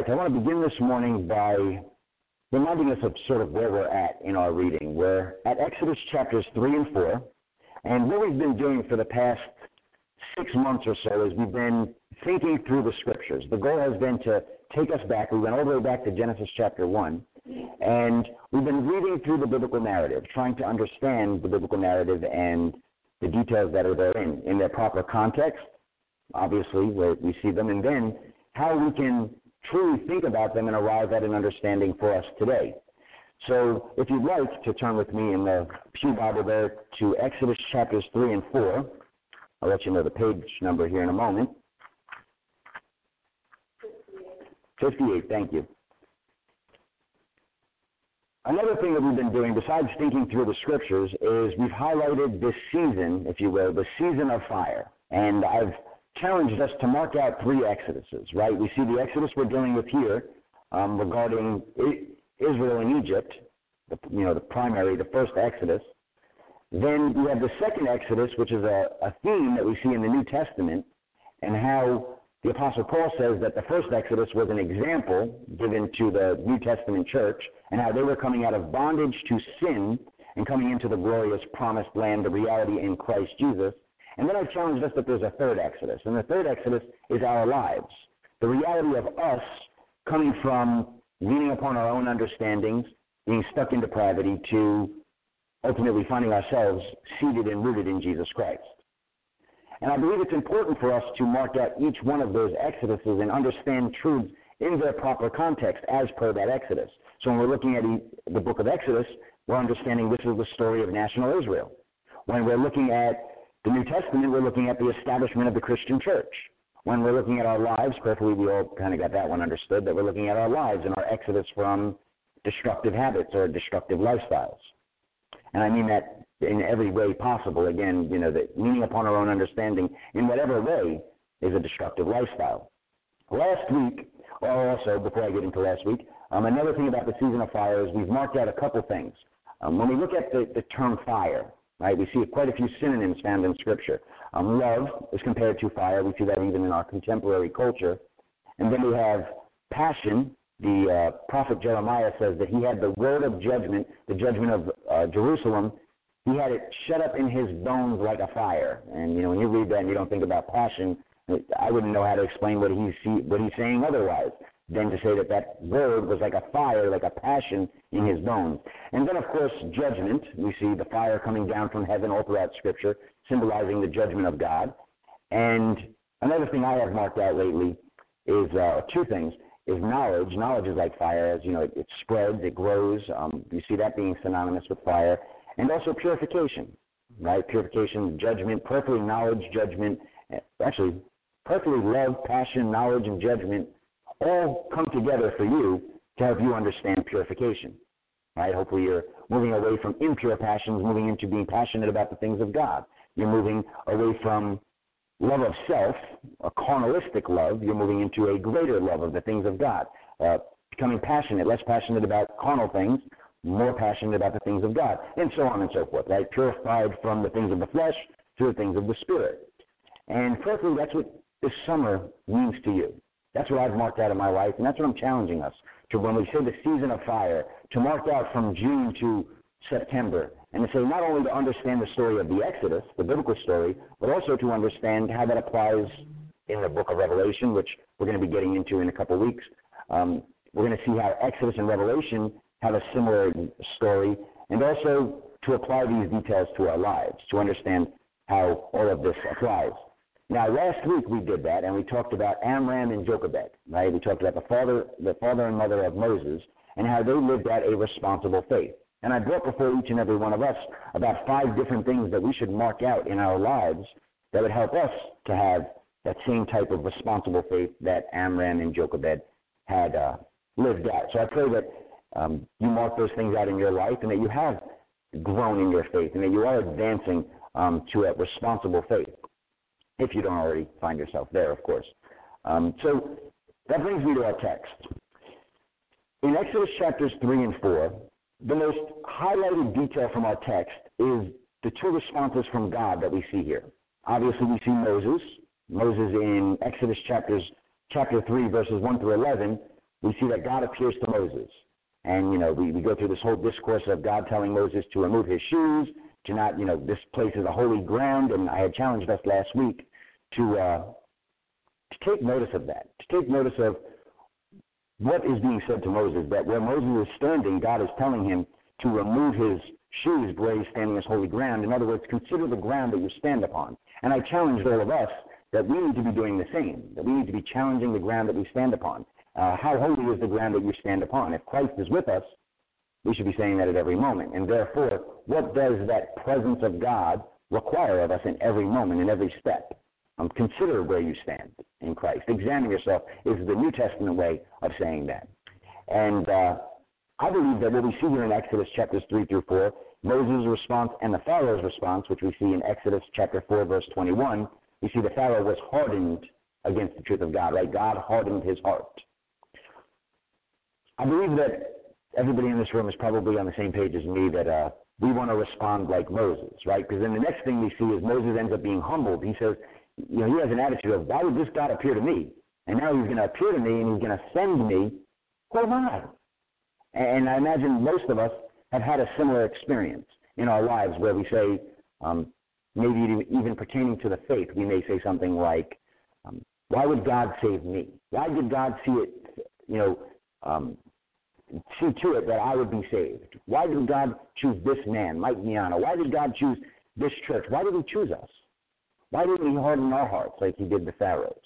I want to begin this morning by reminding us of sort of where we're at in our reading. We're at Exodus chapters 3 and 4, and what we've been doing for the past 6 months or so is we've been thinking through the Scriptures. The goal has been to take us back. We went all the way back to Genesis chapter 1, and we've been reading through the biblical narrative, trying to understand the biblical narrative and the details that are therein, in their proper context, obviously, where we see them, and then how we can truly think about them and arrive at an understanding for us today. So if you'd like to turn with me in the Pew Bible there to Exodus chapters 3 and 4, I'll let you know the page number here in a moment. 58, thank you. Another thing that we've been doing, besides thinking through the scriptures, is we've highlighted this season, if you will, the season of fire. And I've challenged us to mark out three exoduses, right? We see the exodus we're dealing with here regarding Israel and Egypt, the first exodus. Then we have the second exodus, which is a theme that we see in the New Testament, and how the Apostle Paul says that the first exodus was an example given to the New Testament church, and how they were coming out of bondage to sin and coming into the glorious promised land, the reality in Christ Jesus. And then I've challenged us that there's a third exodus, and the third exodus is our lives, the reality of us coming from leaning upon our own understandings, being stuck in depravity, to ultimately finding ourselves seated and rooted in Jesus Christ. And I believe it's important for us to mark out each one of those exoduses and understand truths in their proper context as per that exodus. So when we're looking at the book of Exodus, we're understanding this is the story of national Israel. When we're looking at the New Testament, we're looking at the establishment of the Christian church. When we're looking at our lives, hopefully we all kind of got that one understood, that we're looking at our lives and our exodus from destructive habits or destructive lifestyles. And I mean that in every way possible. Again, that leaning upon our own understanding in whatever way is a destructive lifestyle. Last week, or also before I get into last week, another thing about the season of fire is we've marked out a couple things. When we look at the term fire, right, we see quite a few synonyms found in Scripture. Love is compared to fire. We see that even in our contemporary culture. And then we have passion. The prophet Jeremiah says that he had the word of judgment, the judgment of Jerusalem. He had it shut up in his bones like a fire. And, when you read that and you don't think about passion, I wouldn't know how to explain what he's saying otherwise than to say that word was like a fire, like a passion in his bones. And then, of course, judgment. We see the fire coming down from heaven all throughout Scripture, symbolizing the judgment of God. And another thing I have marked out lately is two things. Is knowledge. Knowledge is like fire, as it spreads, it grows. You see that being synonymous with fire. And also purification, right? Purification, judgment, perfectly knowledge, judgment. Actually, perfectly love, passion, knowledge, and judgment all come together for you to help you understand purification, right? Hopefully you're moving away from impure passions, moving into being passionate about the things of God. You're moving away from love of self, a carnalistic love, you're moving into a greater love of the things of God, becoming passionate, less passionate about carnal things, more passionate about the things of God, and so on and so forth, right? Purified from the things of the flesh to the things of the spirit. And frankly, that's what this summer means to you. That's what I've marked out in my life, and that's what I'm challenging us to, when we say the season of fire, to mark out from June to September, and to say not only to understand the story of the Exodus, the biblical story, but also to understand how that applies in the book of Revelation, which we're going to be getting into in a couple of weeks. We're going to see how Exodus and Revelation have a similar story, and also to apply these details to our lives, to understand how all of this applies. Now, last week we did that, and we talked about Amram and Jochebed, right? We talked about the father and mother of Moses, and how they lived out a responsible faith. And I brought before each and every one of us about 5 different things that we should mark out in our lives that would help us to have that same type of responsible faith that Amram and Jochebed had lived out. So I pray that you mark those things out in your life, and that you have grown in your faith, and that you are advancing to a responsible faith, if you don't already find yourself there, of course. So that brings me to our text. In Exodus chapters 3 and 4, the most highlighted detail from our text is the 2 responses from God that we see here. Obviously, we see Moses in Exodus chapter 3, verses 1 through 11, we see that God appears to Moses. And, we go through this whole discourse of God telling Moses to remove his shoes, to not, this place is a holy ground, and I had challenged us last week to take notice of that, to take notice of what is being said to Moses, that where Moses is standing, God is telling him to remove his shoes where he's standing as holy ground. In other words, consider the ground that you stand upon. And I challenged all of us that we need to be doing the same, that we need to be challenging the ground that we stand upon. How holy is the ground that you stand upon? If Christ is with us, we should be saying that at every moment. And therefore, what does that presence of God require of us in every moment, in every step? Consider where you stand in Christ. Examine yourself is the New Testament way of saying that. And I believe that what we see here in Exodus chapters 3 through 4, Moses' response and the Pharaoh's response, which we see in Exodus chapter 4, verse 21, we see the Pharaoh was hardened against the truth of God, right? God hardened his heart. I believe that everybody in this room is probably on the same page as me that we want to respond like Moses, right? Because then the next thing we see is Moses ends up being humbled. He says, you know, he has an attitude of, why would this God appear to me? And now he's going to appear to me and he's going to send me. Who am I? And I imagine most of us have had a similar experience in our lives where we say, maybe even pertaining to the faith, we may say something like, why would God save me? Why did God see it, you know, see to it that I would be saved? Why did God choose this man, Mike Miano? Why did God choose this church? Why did he choose us? Why didn't he harden our hearts like he did the Pharaoh's?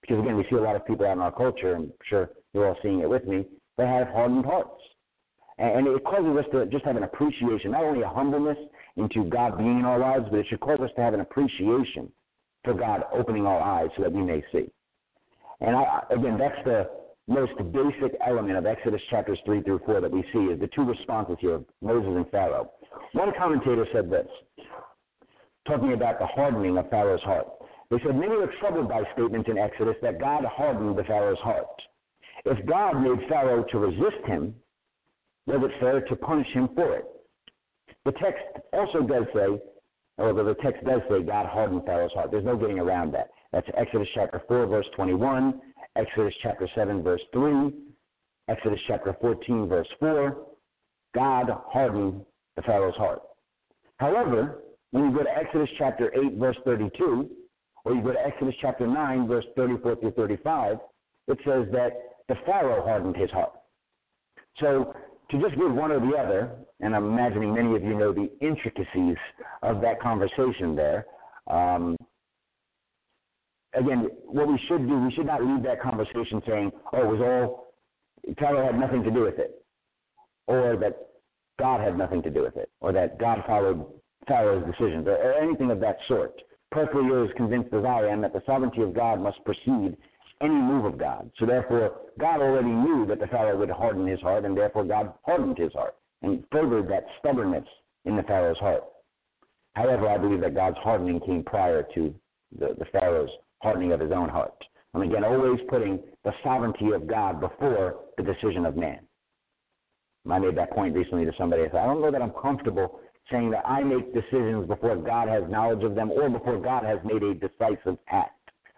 Because, again, we see a lot of people out in our culture, and I'm sure you're all seeing it with me, they have hardened hearts. And it causes us to just have an appreciation, not only a humbleness into God being in our lives, but it should cause us to have an appreciation for God opening our eyes so that we may see. And, again, that's the most basic element of Exodus chapters 3 through 4 that we see is the two responses here of Moses and Pharaoh. One commentator said this, talking about the hardening of Pharaoh's heart. They said, many were troubled by statements in Exodus that God hardened the Pharaoh's heart. If God made Pharaoh to resist him, was it fair to punish him for it? The text does say God hardened Pharaoh's heart. There's no getting around that. That's Exodus chapter 4, verse 21, Exodus chapter 7, verse 3, Exodus chapter 14, verse 4. God hardened the Pharaoh's heart. However, when you go to Exodus chapter 8, verse 32, or you go to Exodus chapter 9, verse 34 through 35, it says that the Pharaoh hardened his heart. So to just give one or the other, and I'm imagining many of you know the intricacies of that conversation there, again, what we should do, we should not leave that conversation saying, oh, Pharaoh had nothing to do with it, or that God had nothing to do with it, or that God followed Pharaoh's decisions, or anything of that sort. Perfectly yours, convinced as I am, that the sovereignty of God must precede any move of God. So therefore, God already knew that the Pharaoh would harden his heart, and therefore God hardened his heart and favored that stubbornness in the Pharaoh's heart. However, I believe that God's hardening came prior to the Pharaoh's hardening of his own heart. And again, always putting the sovereignty of God before the decision of man. I made that point recently to somebody. I said, I don't know that I'm comfortable saying that I make decisions before God has knowledge of them or before God has made a decisive act.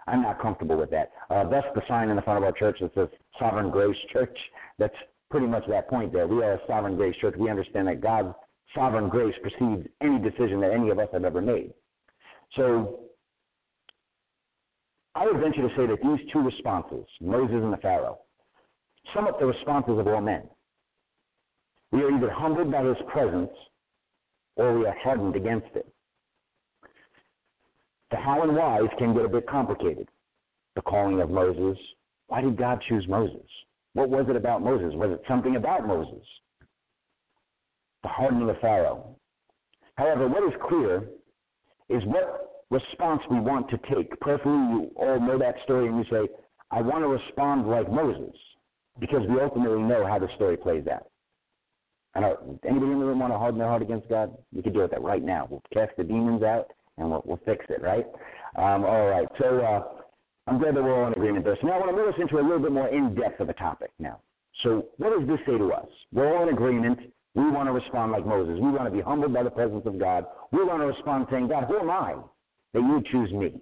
I'm not comfortable with that. That's the sign in the front of our church that says Sovereign Grace Church. That's pretty much that point there. We are a Sovereign Grace Church. We understand that God's sovereign grace precedes any decision that any of us have ever made. So I would venture to say that these two responses, Moses and the Pharaoh, sum up the responses of all men. We are either humbled by his presence or we are hardened against it. The how and whys can get a bit complicated. The calling of Moses. Why did God choose Moses? What was it about Moses? Was it something about Moses? The hardening of Pharaoh. However, what is clear is what response we want to take. Prayerfully, you all know that story and you say, I want to respond like Moses, because we ultimately know how the story plays out. I know, anybody in the room want to harden their heart against God? You can deal with that right now. We'll cast the demons out, and we'll fix it, right? All right, so I'm glad that we're all in agreement there. So now I want to move us into a little bit more in-depth of a topic now. So what does this say to us? We're all in agreement. We want to respond like Moses. We want to be humbled by the presence of God. We want to respond saying, God, who am I that you choose me?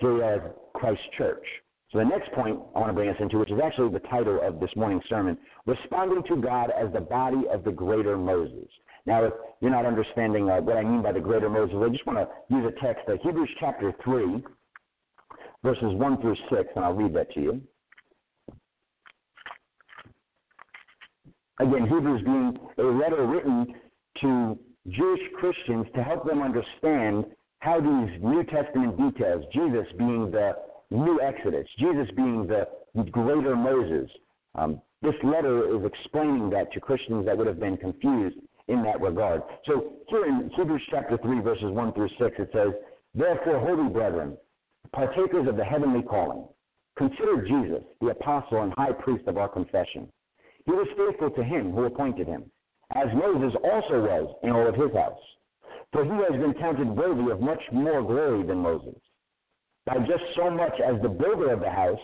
Here we are, Christ's church. So the next point I want to bring us into, which is actually the title of this morning's sermon, Responding to God as the Body of the Greater Moses. Now, if you're not understanding what I mean by the Greater Moses, I just want to use a text, Hebrews chapter 3, verses 1 through 6, and I'll read that to you. Again, Hebrews being a letter written to Jewish Christians to help them understand how these New Testament details, Jesus being the New Exodus, Jesus being the greater Moses. This letter is explaining that to Christians that would have been confused in that regard. So here in Hebrews chapter 3, verses 1 through 6, it says, Therefore, holy brethren, partakers of the heavenly calling, consider Jesus, the apostle and high priest of our confession, He was faithful to him who appointed him, as Moses also was in all of his house. For he has been counted worthy of much more glory than Moses, by just so much as the builder of the house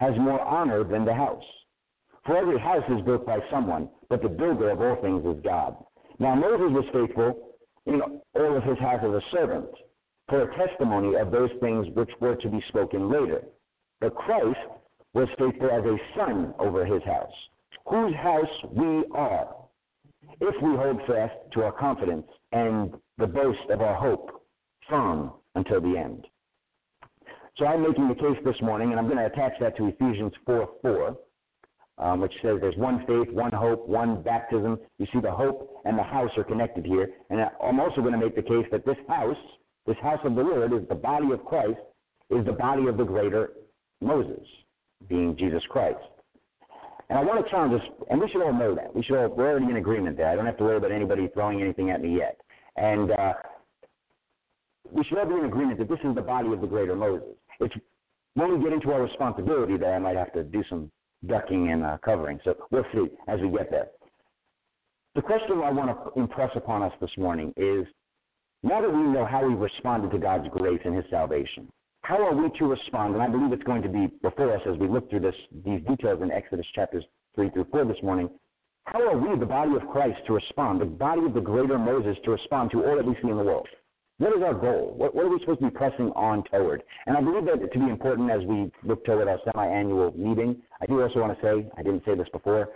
has more honor than the house. For every house is built by someone, but the builder of all things is God. Now Moses was faithful in all of his house as a servant, for a testimony of those things which were to be spoken later. But Christ was faithful as a son over his house, whose house we are, if we hold fast to our confidence and the boast of our hope firm until the end. So I'm making the case this morning, and I'm going to attach that to Ephesians 4:4, which says there's one faith, one hope, one baptism. You see, the hope and the house are connected here. And I'm also going to make the case that this house of the Lord, is the body of Christ, is the body of the greater Moses, being Jesus Christ. And I want to challenge us, and we should all know that. We're already in agreement there. I don't have to worry about anybody throwing anything at me yet. And we should all be in agreement that this is the body of the greater Moses. It's when we get into our responsibility that I might have to do some ducking and covering. So we'll see as we get there. The question I want to impress upon us this morning is, now that we know how we responded to God's grace and his salvation, how are we to respond? And I believe it's going to be before us as we look through these details in Exodus chapters 3 through 4 this morning. How are we, the body of Christ, to respond, the body of the greater Moses, to respond to all that we see in the world? What is our goal? What are we supposed to be pressing on toward? And I believe that to be important as we look toward our semi-annual meeting. I do also want to say, I didn't say this before,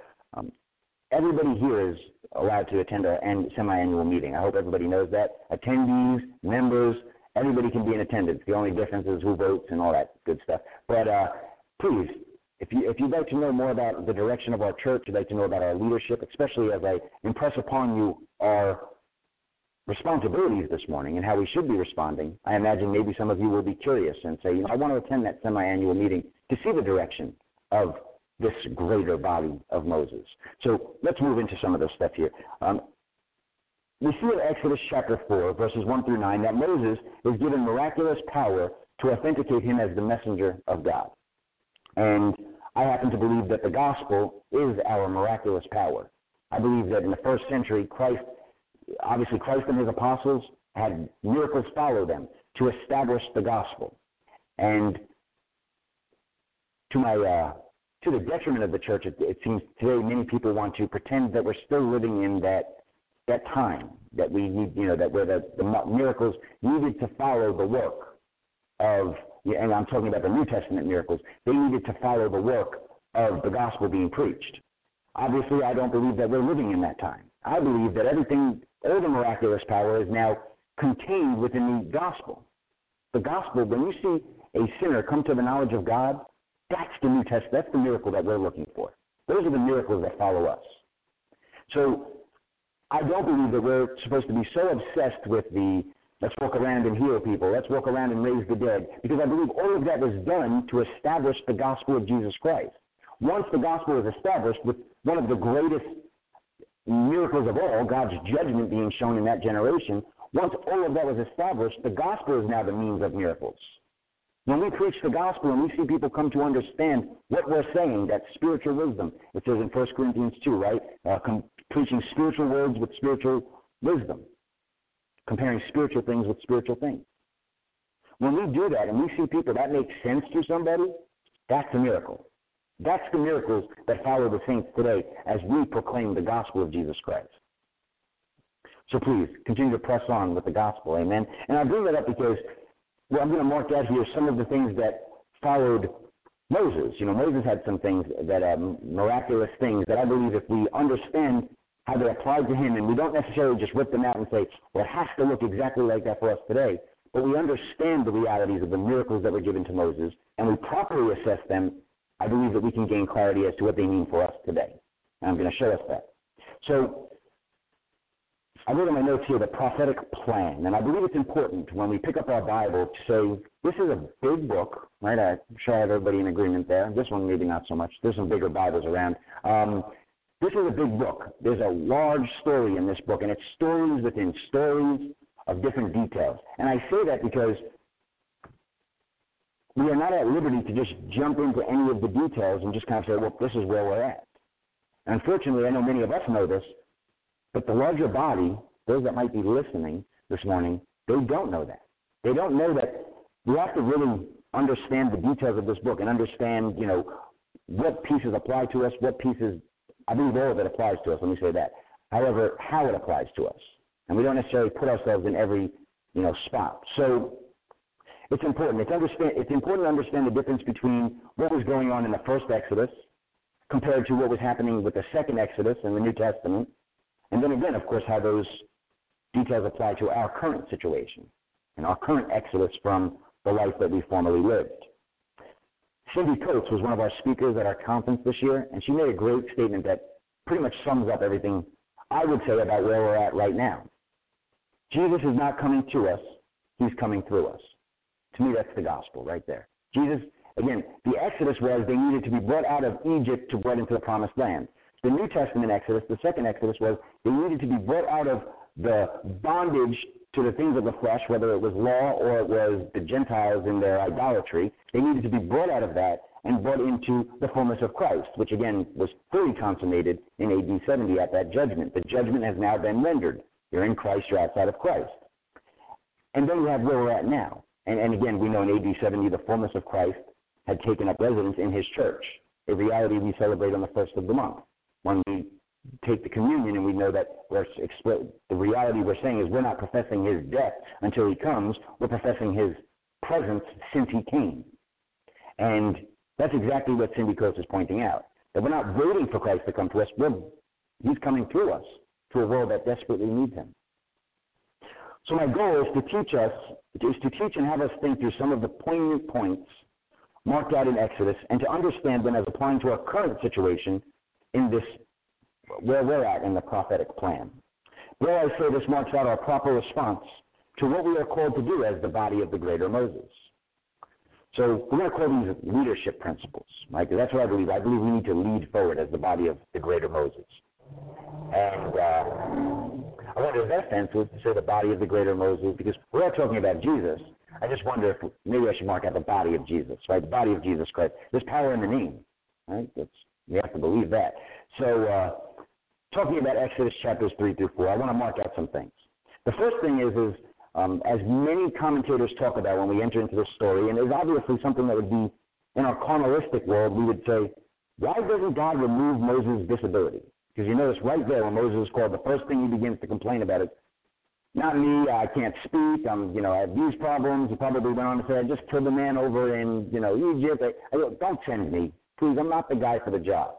everybody here is allowed to attend our semi-annual meeting. I hope everybody knows that. Attendees, members, everybody can be in attendance. The only difference is who votes and all that good stuff. But please, if you'd like to know more about the direction of our church, you'd like to know about our leadership, especially as I impress upon you our responsibilities this morning and how we should be responding, I imagine maybe some of you will be curious and say, I want to attend that semi-annual meeting to see the direction of this greater body of Moses. So let's move into some of this stuff here. We see in Exodus chapter 4, verses 1 through 9, that Moses is given miraculous power to authenticate him as the messenger of God. And I happen to believe that the gospel is our miraculous power. I believe that in the first century, Christ and his apostles had miracles follow them to establish the gospel. And to the detriment of the church, it seems today many people want to pretend that we're still living in that time, that we need, that where the miracles needed to follow the work of, and I'm talking about the New Testament miracles, they needed to follow the work of the gospel being preached. Obviously, I don't believe that we're living in that time. I believe that all the miraculous power is now contained within the gospel. The gospel, when you see a sinner come to the knowledge of God, that's the New Testament, that's the miracle that we're looking for. Those are the miracles that follow us. So, I don't believe that we're supposed to be so obsessed with let's walk around and heal people, let's walk around and raise the dead, because I believe all of that was done to establish the gospel of Jesus Christ. Once the gospel is established, with one of the greatest miracles of all, God's judgment being shown in that generation, once all of that was established, the gospel is now the means of miracles. When we preach the gospel and we see people come to understand what we're saying, that's spiritual wisdom. It says in 1 Corinthians 2, right? Preaching spiritual words with spiritual wisdom, comparing spiritual things with spiritual things. When we do that and we see people, that makes sense to somebody, that's a miracle. That's the miracles that follow the saints today as we proclaim the gospel of Jesus Christ. So please, continue to press on with the gospel, amen? And I bring that up because I'm going to mark out here some of the things that followed Moses. Moses had some things that are miraculous things that I believe if we understand how they applied to him, and we don't necessarily just rip them out and say, it has to look exactly like that for us today, but we understand the realities of the miracles that were given to Moses, and we properly assess them, I believe that we can gain clarity as to what they mean for us today. And I'm going to show us that. So I wrote in my notes here the prophetic plan, and I believe it's important when we pick up our Bible to say, this is a big book, right? I'm sure I have everybody in agreement there. This one maybe not so much. There's some bigger Bibles around. This is a big book. There's a large story in this book, and it's stories within stories of different details. And I say that because we are not at liberty to just jump into any of the details and just kind of say, this is where we're at. Unfortunately, I know many of us know this, but the larger body, those that might be listening this morning, they don't know that. They don't know that we have to really understand the details of this book and understand, you know, what pieces apply to us, what pieces, I believe all of it applies to us, let me say that. However, how it applies to us. And we don't necessarily put ourselves in every, you know, spot. So it's important. It's important to understand the difference between what was going on in the first Exodus compared to what was happening with the second Exodus in the New Testament. And then again, of course, how those details apply to our current situation and our current Exodus from the life that we formerly lived. Cindy Coates was one of our speakers at our conference this year, and she made a great statement that pretty much sums up everything I would say about where we're at right now. Jesus is not coming to us, he's coming through us. To me, that's the gospel right there. Jesus, again, the Exodus was they needed to be brought out of Egypt to brought into the promised land. The New Testament Exodus, the second Exodus, was they needed to be brought out of the bondage to the things of the flesh, whether it was law or it was the Gentiles in their idolatry. They needed to be brought out of that and brought into the fullness of Christ, which again was fully consummated in AD 70 at that judgment. The judgment has now been rendered. You're in Christ, you're outside of Christ. And then we have where we're at now. And again, we know in AD 70, the fullness of Christ had taken up residence in his church, a reality we celebrate on the first of the month. When we take the communion and we know that the reality we're saying is we're not professing his death until he comes, we're professing his presence since he came. And that's exactly what Cindy Coates is pointing out, that we're not waiting for Christ to come to us, he's coming through us to a world that desperately needs him. So my goal is to teach and have us think through some of the poignant points marked out in Exodus and to understand them as applying to our current situation in this, where we're at in the prophetic plan. Where I say this marks out our proper response to what we are called to do as the body of the Greater Moses. So we're going to call these leadership principles, right? That's what I believe. I believe we need to lead forward as the body of the Greater Moses. And I wonder if that sense was to say the body of the Greater Moses, because we're all talking about Jesus. I just wonder if maybe I should mark out the body of Jesus, right? The body of Jesus Christ. There's power in the name, right? You have to believe that. So talking about Exodus chapters 3 through 4, I want to mark out some things. The first thing is as many commentators talk about when we enter into this story, and it's obviously something that would be in our carnalistic world, we would say, why doesn't God remove Moses' disability? Because you notice right there when Moses is called, the first thing he begins to complain about is, not me, I can't speak, I have these problems. He probably went on to say, I just killed a man over in, Egypt. Don't send me. Please, I'm not the guy for the job.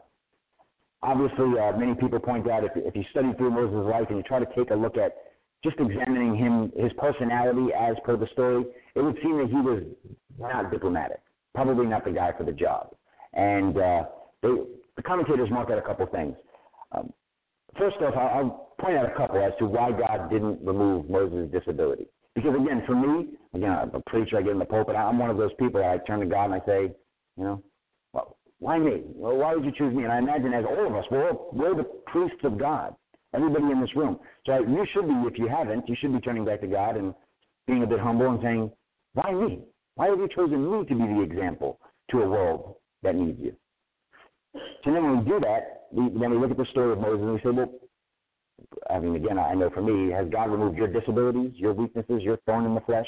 Obviously, many people point out if you study through Moses' life and you try to take a look at just examining him, his personality as per the story, it would seem that he was not diplomatic, probably not the guy for the job. And the commentators mark out a couple things. First off, I'll point out a couple as to why God didn't remove Moses' disability. Because again, for me, I'm a preacher, I get in the pulpit, I'm one of those people that I turn to God and I say, well, why me? Well, why would you choose me? And I imagine as all of us, we're the priests of God, everybody in this room. So you should be, if you haven't, you should be turning back to God and being a bit humble and saying, why me? Why have you chosen me to be the example to a world that needs you? So then when we do that, when we look at the story of Moses and we say, I know for me, has God removed your disabilities, your weaknesses, your thorn in the flesh?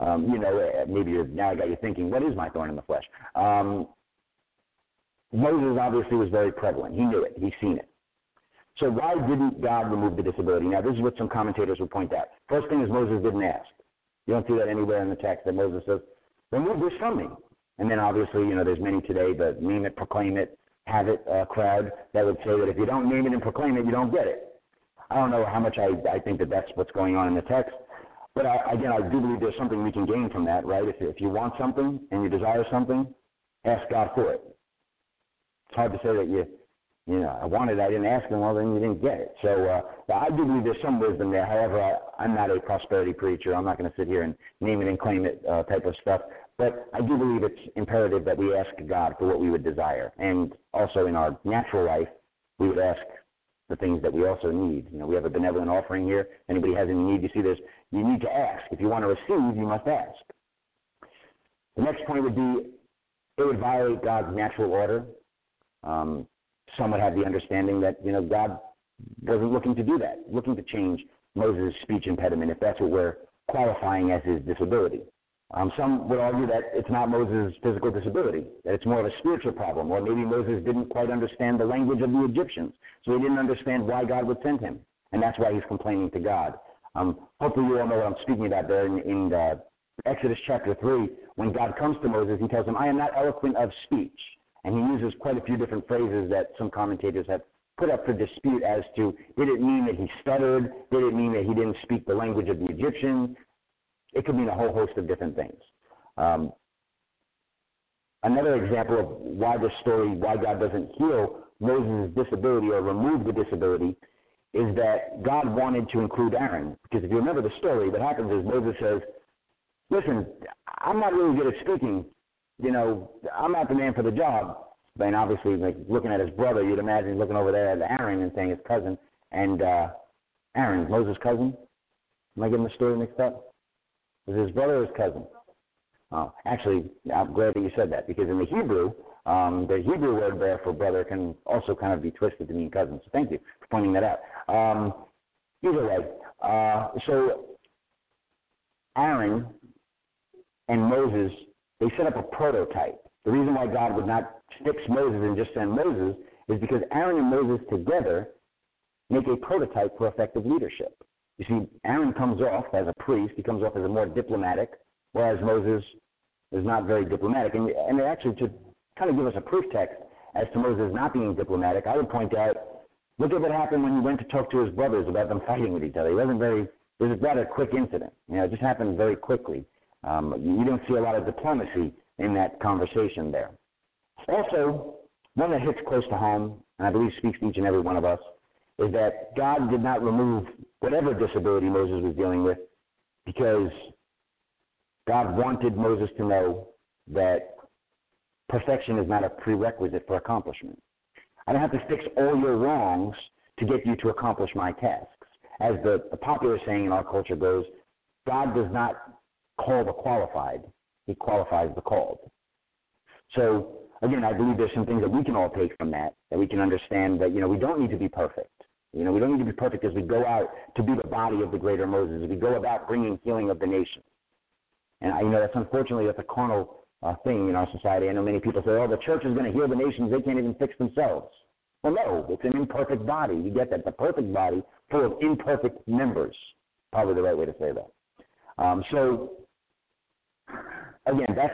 Maybe now I got you thinking, what is my thorn in the flesh? Moses obviously was very prevalent. He knew it. He's seen it. So why didn't God remove the disability? Now, this is what some commentators would point out. First thing is Moses didn't ask. You don't see that anywhere in the text that Moses says, remove this from me. And then obviously, there's many today, the name it, proclaim it, have it crowd that would say that if you don't name it and proclaim it, you don't get it. I don't know how much I think that that's what's going on in the text. But I do believe there's something we can gain from that, right? If you want something and you desire something, ask God for it. It's hard to say that I wanted, I didn't ask him, well, then you didn't get it. So I do believe there's some wisdom there. However, I'm not a prosperity preacher. I'm not going to sit here and name it and claim it type of stuff. But I do believe it's imperative that we ask God for what we would desire. And also in our natural life, we would ask the things that we also need. We have a benevolent offering here. Anybody has any need, you need to ask. If you want to receive, you must ask. The next point would be it would violate God's natural order. some would have the understanding that, you know, God wasn't looking to do that, looking to change Moses' speech impediment, if that's what we're qualifying as his disability. Some would argue that it's not Moses' physical disability, that it's more of a spiritual problem, or maybe Moses didn't quite understand the language of the Egyptians, so he didn't understand why God would send him, and that's why he's complaining to God. Hopefully you all know what I'm speaking about there in the Exodus chapter 3. When God comes to Moses, he tells him, I am not eloquent of speech, and he uses quite a few different phrases that some commentators have put up for dispute as to, did it mean that he stuttered? Did it mean that he didn't speak the language of the Egyptians? It could mean a whole host of different things. Another example of why this story, why God doesn't heal Moses' disability or remove the disability, is that God wanted to include Aaron. Because if you remember the story, what happens is Moses says, listen, I'm not really good at speaking. You know, I'm not the man for the job. And obviously, like, looking at his brother, you'd imagine looking over there at Aaron and saying his cousin. And Aaron, Moses' cousin? Am I getting the story mixed up? Was it his brother or his cousin? Oh, actually, I'm glad that you said that, because in the Hebrew word there for brother can also kind of be twisted to mean cousin. So thank you for pointing that out. Either way, so Aaron and Moses, they set up a prototype. The reason why God would not fix Moses and just send Moses is because Aaron and Moses together make a prototype for effective leadership. You see, Aaron comes off as a priest. He comes off as a more diplomatic, whereas Moses is not very diplomatic. And actually, to kind of give us a proof text as to Moses not being diplomatic, I would point out, look at what happened when he went to talk to his brothers about them fighting with each other. It was rather a quick incident. You know, it just happened very quickly. You don't see a lot of diplomacy in that conversation there. Also, one that hits close to home, and I believe speaks to each and every one of us, is that God did not remove whatever disability Moses was dealing with, because God wanted Moses to know that perfection is not a prerequisite for accomplishment. I don't have to fix all your wrongs to get you to accomplish my tasks. As the popular saying in our culture goes, God does not call the qualified. He qualifies the called. So, again, I believe there's some things that we can all take from that, that we can understand that, you know, we don't need to be perfect. You know, we don't need to be perfect as we go out to be the body of the greater Moses, as we go about bringing healing of the nation. And, you know, that's unfortunately, that's a carnal thing in our society. I know many people say, oh, the church is going to heal the nations. They can't even fix themselves. Well, no, it's an imperfect body. You get that, the perfect body full of imperfect members. Probably the right way to say that. So, again, that's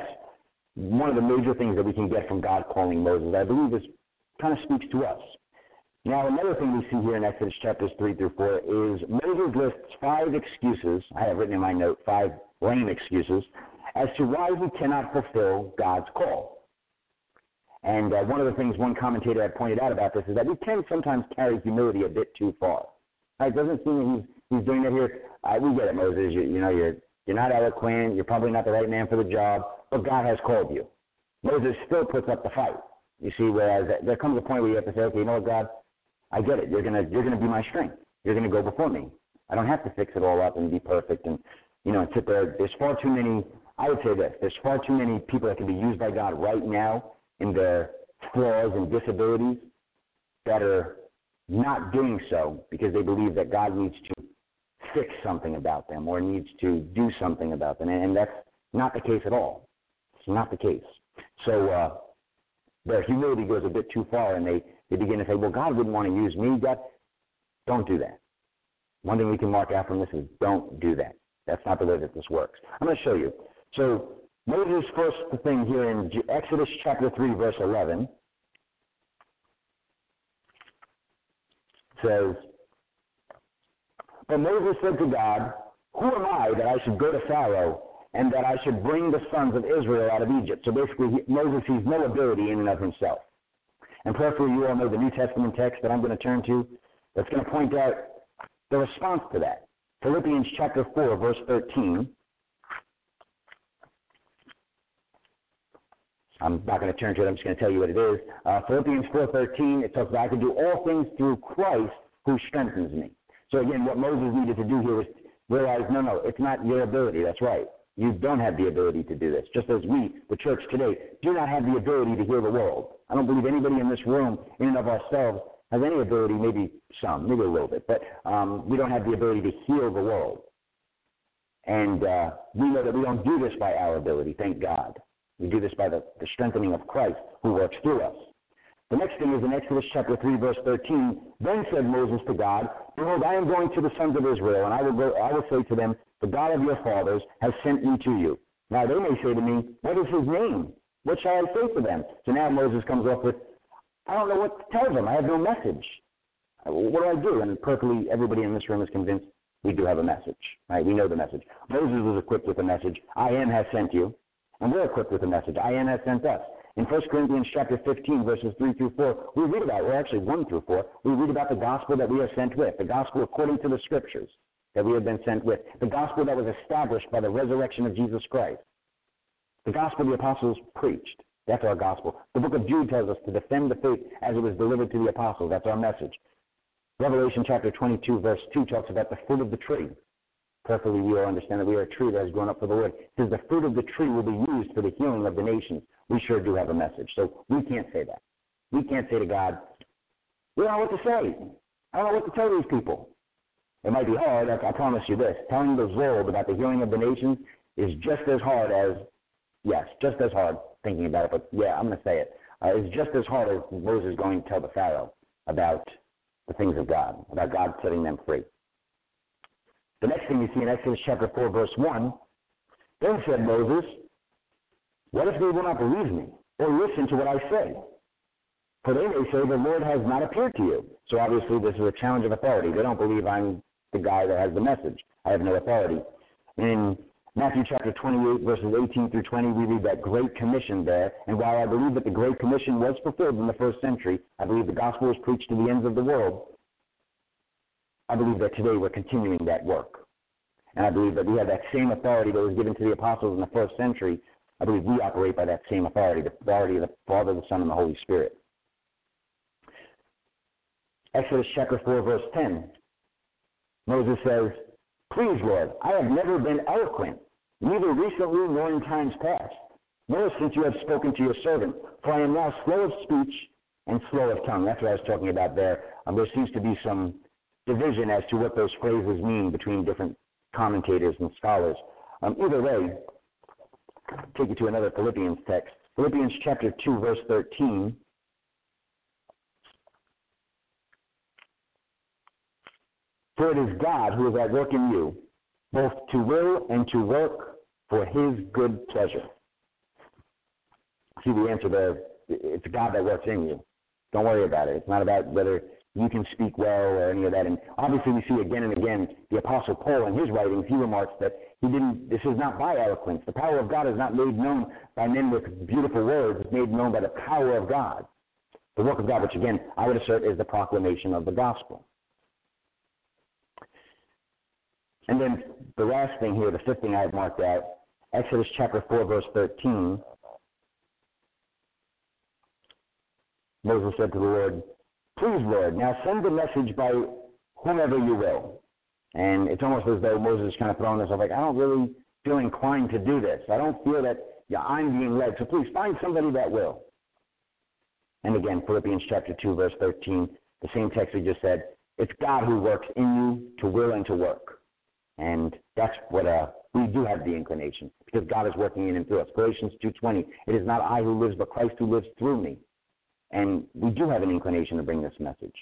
one of the major things that we can get from God calling Moses. I believe this kind of speaks to us. Now, another thing we see here in Exodus chapters 3 through 4 is Moses lists 5 excuses, I have written in my note, 5 lame excuses, as to why he cannot fulfill God's call. And one of the things one commentator had pointed out about this is that we can sometimes carry humility a bit too far. It doesn't seem that he's doing that here. We get it, Moses. You're not eloquent. You're probably not the right man for the job, but God has called you. Moses still puts up the fight. You see, whereas there comes a point where you have to say, okay, you know what, God, I get it. You're gonna be my strength. You're gonna go before me. I don't have to fix it all up and be perfect and, you know, sit there. There's far too many. I would say this. There's far too many people that can be used by God right now in their flaws and disabilities that are not doing so because they believe that God needs to fix something about them or needs to do something about them, and that's not the case at all. It's not the case. So their humility goes a bit too far, and they begin to say, well, God wouldn't want to use me. God, don't do that. One thing we can mark out from this is don't do that. That's not the way that this works. I'm going to show you. So Moses' first thing here in Exodus chapter 3, verse 11 says, But Moses said to God, Who am I that I should go to Pharaoh and that I should bring the sons of Israel out of Egypt? So basically, Moses sees no ability in and of himself. And prayerfully, you all know the New Testament text that I'm going to turn to that's going to point out the response to that. Philippians chapter 4, verse 13. I'm not going to turn to it. I'm just going to tell you what it is. Philippians 4:13, it talks about I can do all things through Christ who strengthens me. So again, what Moses needed to do here was realize, no, it's not your ability. That's right. You don't have the ability to do this, just as we, the church today, do not have the ability to heal the world. I don't believe anybody in this room, in and of ourselves, has any ability, maybe some, maybe a little bit, but we don't have the ability to heal the world. And we know that we don't do this by our ability, thank God. We do this by the strengthening of Christ who works through us. The next thing is in Exodus chapter 3, verse 13, then said Moses to God, behold, I am going to the sons of Israel, and I will say to them, the God of your fathers has sent me to you. Now they may say to me, what is his name? What shall I say to them? So now Moses comes up with, I don't know what to tell them. I have no message. What do I do? And perfectly everybody in this room is convinced we do have a message. Right? We know the message. Moses was equipped with a message. I am has sent you. And we're equipped with a message. I am has sent us. In 1 Corinthians chapter 15, verses 3 through 4, we read about, or actually 1 through 4, we read about the gospel that we are sent with, the gospel according to the scriptures that we have been sent with, the gospel that was established by the resurrection of Jesus Christ, the gospel the apostles preached. That's our gospel. The book of Jude tells us to defend the faith as it was delivered to the apostles. That's our message. Revelation chapter 22, verse 2 talks about the fruit of the tree. Perfectly, we all understand that we are a tree that has grown up for the Lord. It says the fruit of the tree will be used for the healing of the nations. We sure do have a message. So we can't say that. We can't say to God, we don't know what to say. I don't know what to tell these people. It might be hard. I promise you this. Telling the world about the healing of the nations is just as hard as, yes, just as hard thinking about it. But, yeah, I'm going to say it. It's just as hard as Moses going to tell the Pharaoh about the things of God, about God setting them free. The next thing you see in Exodus chapter 4, verse 1, then said Moses, what if they will not believe me or listen to what I say? For they may say the Lord has not appeared to you. So obviously this is a challenge of authority. They don't believe I'm the guy that has the message. I have no authority. In Matthew chapter 28, verses 18 through 20, we read that Great Commission there. And while I believe that the Great Commission was fulfilled in the first century, I believe the gospel was preached to the ends of the world. I believe that today we're continuing that work. And I believe that we have that same authority that was given to the apostles in the first century. I believe we operate by that same authority, the authority of the Father, the Son, and the Holy Spirit. Exodus chapter 4, verse 10, Moses says, please, Lord, I have never been eloquent, neither recently nor in times past, nor since you have spoken to your servant, for I am now slow of speech and slow of tongue. That's what I was talking about there. There seems to be some division as to what those phrases mean between different commentators and scholars. Either way, I'll take you to another Philippians text. Philippians chapter 2, verse 13. For it is God who is at work in you, both to will and to work for his good pleasure. See the answer there. It's God that works in you. Don't worry about it. It's not about whether you can speak well or any of that. And obviously we see again and again the Apostle Paul in his writings, he remarks that this is not by eloquence. The power of God is not made known by men with beautiful words. It's made known by the power of God. The work of God, which again, I would assert is the proclamation of the gospel. And then the last thing here, the fifth thing I have marked out, Exodus chapter 4, verse 13. Moses said to the Lord, please, Lord, now send the message by whomever you will. And it's almost as though Moses is kind of throwing this off, like, I don't really feel inclined to do this. I don't feel that I'm being led, so please find somebody that will. And again, Philippians chapter 2, verse 13, the same text we just said, it's God who works in you to will and to work. And that's what we do have the inclination, because God is working in and through us. Galatians 2:20, it is not I who lives, but Christ who lives through me. And we do have an inclination to bring this message.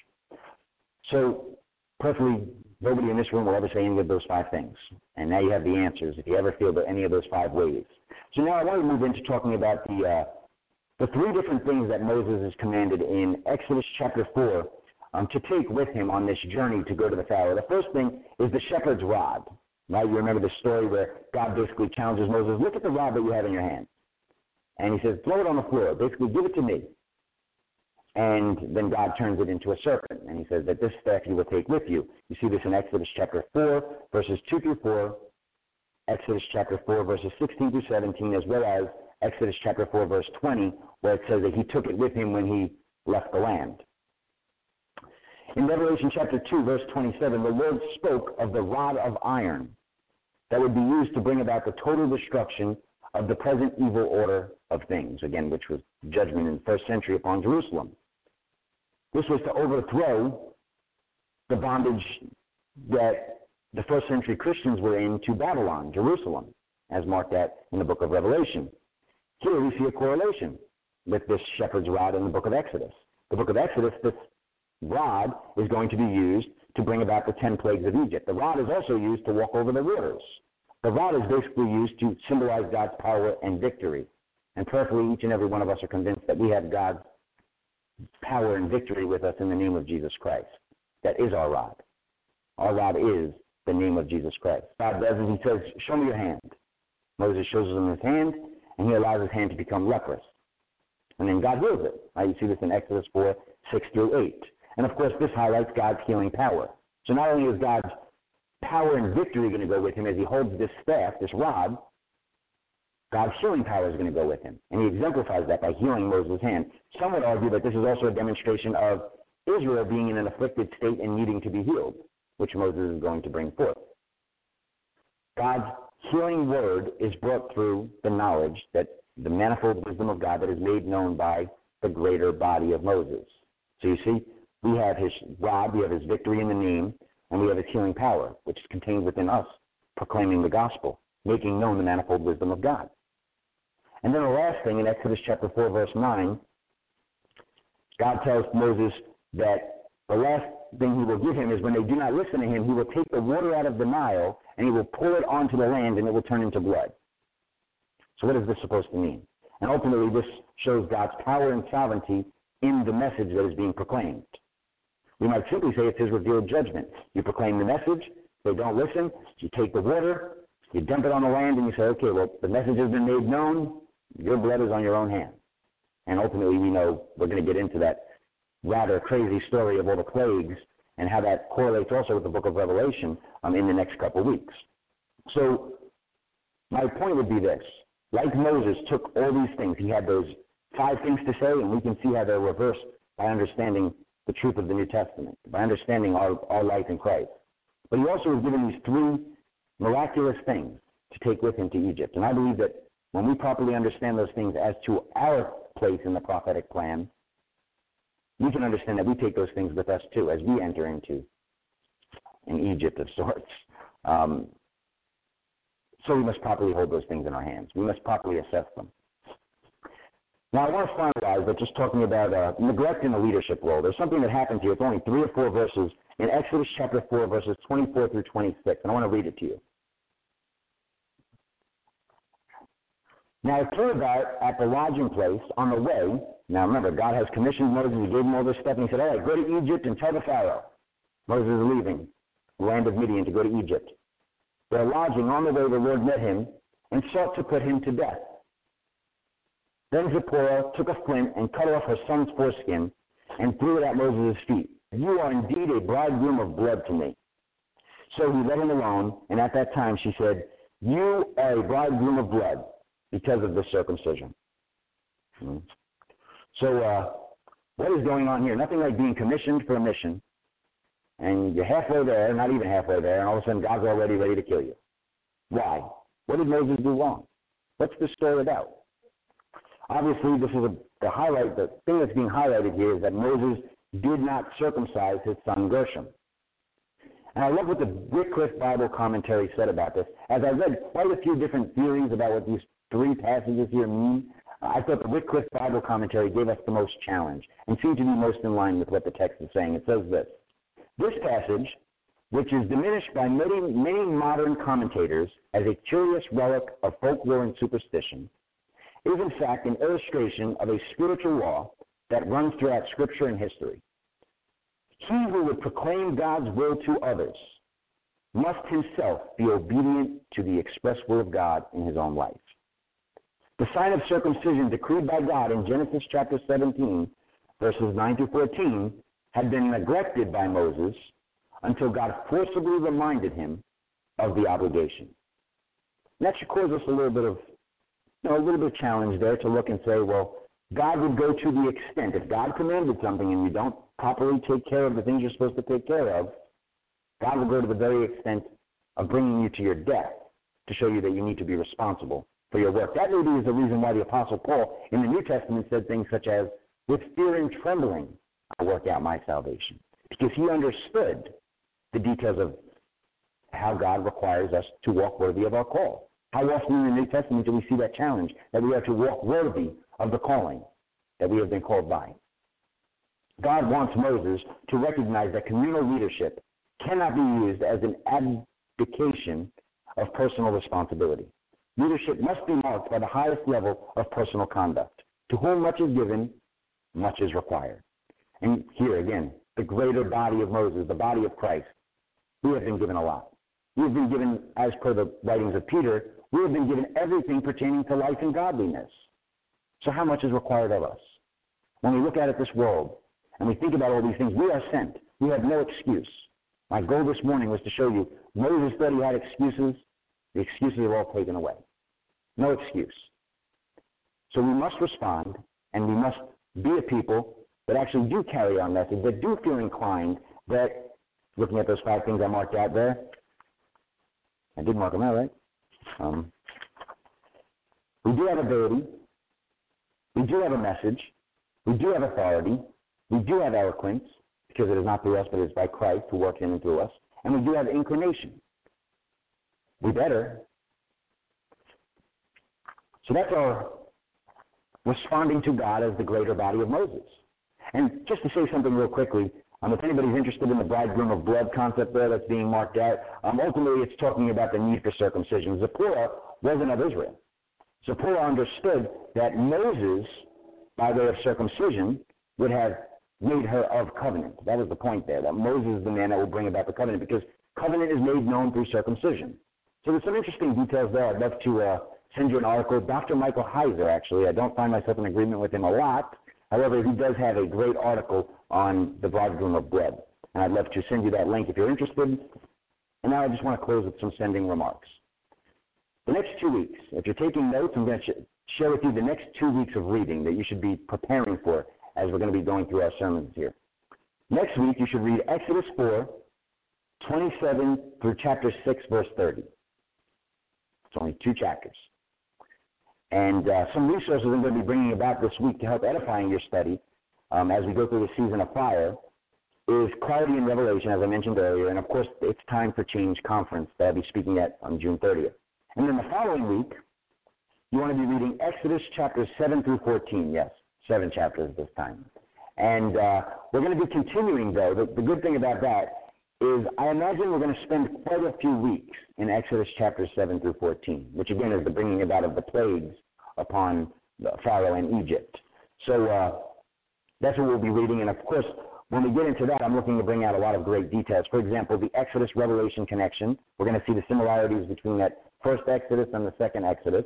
So, perfectly, nobody in this room will ever say any of those five things. And now you have the answers if you ever feel that any of those five ways. So now I want to move into talking about the three different things that Moses is commanded in Exodus chapter 4, to take with him on this journey to go to the Pharaoh. The first thing is the shepherd's rod. Right? You remember the story where God basically challenges Moses, look at the rod that you have in your hand. And he says, throw it on the floor. Basically, give it to me. And then God turns it into a serpent. And he says that this staff you will take with you. You see this in Exodus chapter 4, verses 2 through 4, Exodus chapter 4, verses 16 through 17, as well as Exodus chapter 4, verse 20, where it says that he took it with him when he left the land. In Revelation chapter 2, verse 27, the Lord spoke of the rod of iron. that would be used to bring about the total destruction of the present evil order of things, again, which was judgment in the first century upon Jerusalem. This was to overthrow the bondage that the first century Christians were in to Babylon, Jerusalem, as marked out in the book of Revelation. Here we see a correlation with this shepherd's rod in the book of Exodus. The book of Exodus, this rod is going to be used to bring about the 10 plagues of Egypt. The rod is also used to walk over the waters. The rod is basically used to symbolize God's power and victory. And prayerfully, each and every one of us are convinced that we have God's power and victory with us in the name of Jesus Christ. That is our rod. Our rod is the name of Jesus Christ. God does as he says, show me your hand. Moses shows him his hand, and he allows his hand to become leprous. And then God heals it. Now you see this in Exodus 4, 6 through 8. And, of course, this highlights God's healing power. So not only is God's power and victory going to go with him as he holds this staff, this rod, God's healing power is going to go with him. And he exemplifies that by healing Moses' hand. Some would argue that this is also a demonstration of Israel being in an afflicted state and needing to be healed, which Moses is going to bring forth. God's healing word is brought through the knowledge that the manifold wisdom of God that is made known by the greater body of Moses. So you see, we have his rod, we have his victory in the name, and we have his healing power, which is contained within us, proclaiming the gospel, making known the manifold wisdom of God. And then the last thing, in Exodus chapter 4, verse 9, God tells Moses that the last thing he will give him is when they do not listen to him, he will take the water out of the Nile, and he will pour it onto the land, and it will turn into blood. So what is this supposed to mean? And ultimately, this shows God's power and sovereignty in the message that is being proclaimed. We might simply say it's his revealed judgment. You proclaim the message, they don't listen, you take the water, you dump it on the land, and you say, okay, well, the message has been made known, your blood is on your own hands. And ultimately, we know we're going to get into that rather crazy story of all the plagues and how that correlates also with the book of Revelation in the next couple of weeks. So my point would be this. Like Moses took all these things, he had those 5 things to say, and we can see how they're reversed by understanding the truth of the New Testament, by understanding our life in Christ. But he also was given these 3 miraculous things to take with him to Egypt. And I believe that when we properly understand those things as to our place in the prophetic plan, we can understand that we take those things with us too as we enter into an Egypt of sorts. So we must properly hold those things in our hands. We must properly assess them. Now, I want to finalize by just talking about neglect in the leadership role. There's something that happens here. It's only 3 or 4 verses in Exodus chapter 4, verses 24 through 26, and I want to read it to you. Now, it came about at the lodging place on the way. Now, remember, God has commissioned Moses. He gave him all this stuff, and he said, all right, go to Egypt and tell the Pharaoh. Moses is leaving the land of Midian to go to Egypt. They're lodging on the way. The Lord met him and sought to put him to death. Then Zipporah took a flint and cut off her son's foreskin and threw it at Moses' feet. You are indeed a bridegroom of blood to me. So he let him alone, and at that time she said, you are a bridegroom of blood because of the circumcision. So what is going on here? Nothing like being commissioned for a mission, and you're halfway there, not even halfway there, and all of a sudden God's already ready to kill you. Why? What did Moses do wrong? What's the story about? Obviously, this is the highlight. The thing that's being highlighted here is that Moses did not circumcise his son Gershom. And I love what the Wycliffe Bible Commentary said about this. As I read quite a few different theories about what these 3 passages here mean, I thought the Wycliffe Bible Commentary gave us the most challenge and seemed to be most in line with what the text is saying. It says this. This passage, which is diminished by many modern commentators as a curious relic of folklore and superstition, is in fact an illustration of a spiritual law that runs throughout Scripture and history. He who would proclaim God's will to others must himself be obedient to the express will of God in his own life. The sign of circumcision decreed by God in Genesis chapter 17, verses 9 through 14, had been neglected by Moses until God forcibly reminded him of the obligation. And that should cause us a little bit of challenge there to look and say, well, God would go to the extent. If God commanded something and you don't properly take care of the things you're supposed to take care of, God will go to the very extent of bringing you to your death to show you that you need to be responsible for your work. That maybe is the reason why the Apostle Paul in the New Testament said things such as, with fear and trembling, I work out my salvation. Because he understood the details of how God requires us to walk worthy of our call. How often in the New Testament do we see that challenge, that we are to walk worthy of the calling that we have been called by? God wants Moses to recognize that communal leadership cannot be used as an abdication of personal responsibility. Leadership must be marked by the highest level of personal conduct. To whom much is given, much is required. And here again, the greater body of Moses, the body of Christ, we have been given a lot. We have been given, as per the writings of Peter, we have been given everything pertaining to life and godliness. So how much is required of us? When we look out at this world and we think about all these things, we are sent. We have no excuse. My goal this morning was to show you Moses thought he had excuses. The excuses are all taken away. No excuse. So we must respond, and we must be a people that actually do carry our message, that do feel inclined, that, looking at those 5 things I marked out there, I did mark them out, right? We do have ability. We do have a message. We do have authority. We do have eloquence, because it is not through us, but it is by Christ who works in and through us. And we do have inclination. We better. So that's our responding to God as the greater body of Moses. And just to say something real quickly, if anybody's interested in the bridegroom of blood concept there that's being marked out, ultimately it's talking about the need for circumcision. Zipporah wasn't of Israel. Zipporah understood that Moses, by way of circumcision, would have made her of covenant. That was the point there, that Moses is the man that will bring about the covenant, because covenant is made known through circumcision. So there's some interesting details there. I'd love to send you an article. Dr. Michael Heiser, actually. I don't find myself in agreement with him a lot. However, he does have a great article on the bridegroom of bread, and I'd love to send you that link if you're interested. And now I just want to close with some sending remarks. The next 2 weeks, if you're taking notes, I'm going to share with you the next 2 weeks of reading that you should be preparing for as we're going to be going through our sermons here. Next week, you should read Exodus 4, 27 through chapter 6, verse 30. It's only 2 chapters. And some resources I'm going to be bringing about this week to help edifying your study as we go through the season of fire is Clarity and Revelation, as I mentioned earlier, and, of course, It's Time for Change conference that I'll be speaking at on June 30th. And then the following week, you want to be reading Exodus chapters 7 through 14. Yes, 7 chapters this time. And we're going to be continuing, though. The good thing about that is I imagine we're going to spend quite a few weeks in Exodus chapters 7 through 14, which, again, is the bringing about of the plagues upon Pharaoh and Egypt. So that's what we'll be reading. And, of course, when we get into that, I'm looking to bring out a lot of great details. For example, the Exodus-Revelation connection. We're going to see the similarities between that first Exodus and the second Exodus.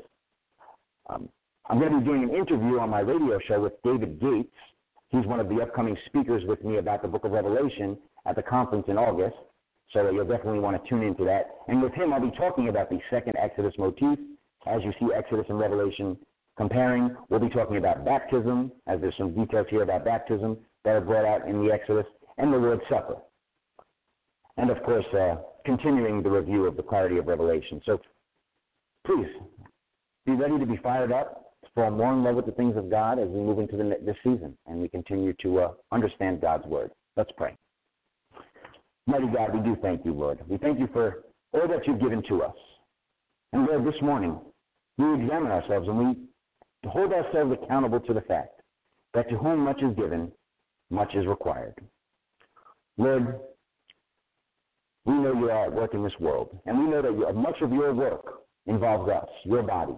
I'm going to be doing an interview on my radio show with David Gates. He's one of the upcoming speakers with me about the book of Revelation at the conference in August, so you'll definitely want to tune into that. And with him, I'll be talking about the second Exodus motif. As you see Exodus and Revelation comparing, we'll be talking about baptism, as there's some details here about baptism that are brought out in the Exodus, and the Lord's Supper. And, of course, continuing the review of the Clarity of Revelation. So please be ready to be fired up, to fall more in love with the things of God as we move into this season and we continue to understand God's Word. Let's pray. Mighty God, we do thank you, Lord. We thank you for all that you've given to us. And, Lord, this morning, we examine ourselves and we hold ourselves accountable to the fact that to whom much is given, much is required. Lord, we know you are at work in this world, and we know that much of your work involves us, your body.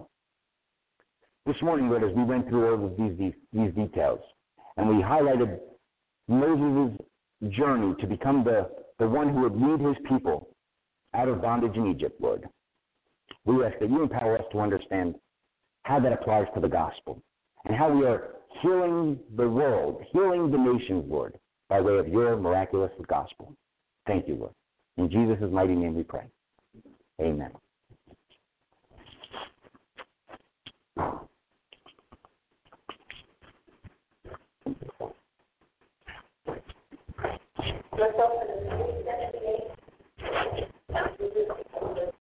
This morning, Lord, as we went through all of these details, and we highlighted Moses' journey to become the one who would lead his people out of bondage in Egypt, Lord. We ask that you empower us to understand how that applies to the gospel and how we are healing the world, healing the nations, Lord, by way of your miraculous gospel. Thank you, Lord. In Jesus' mighty name we pray. Amen. Let's open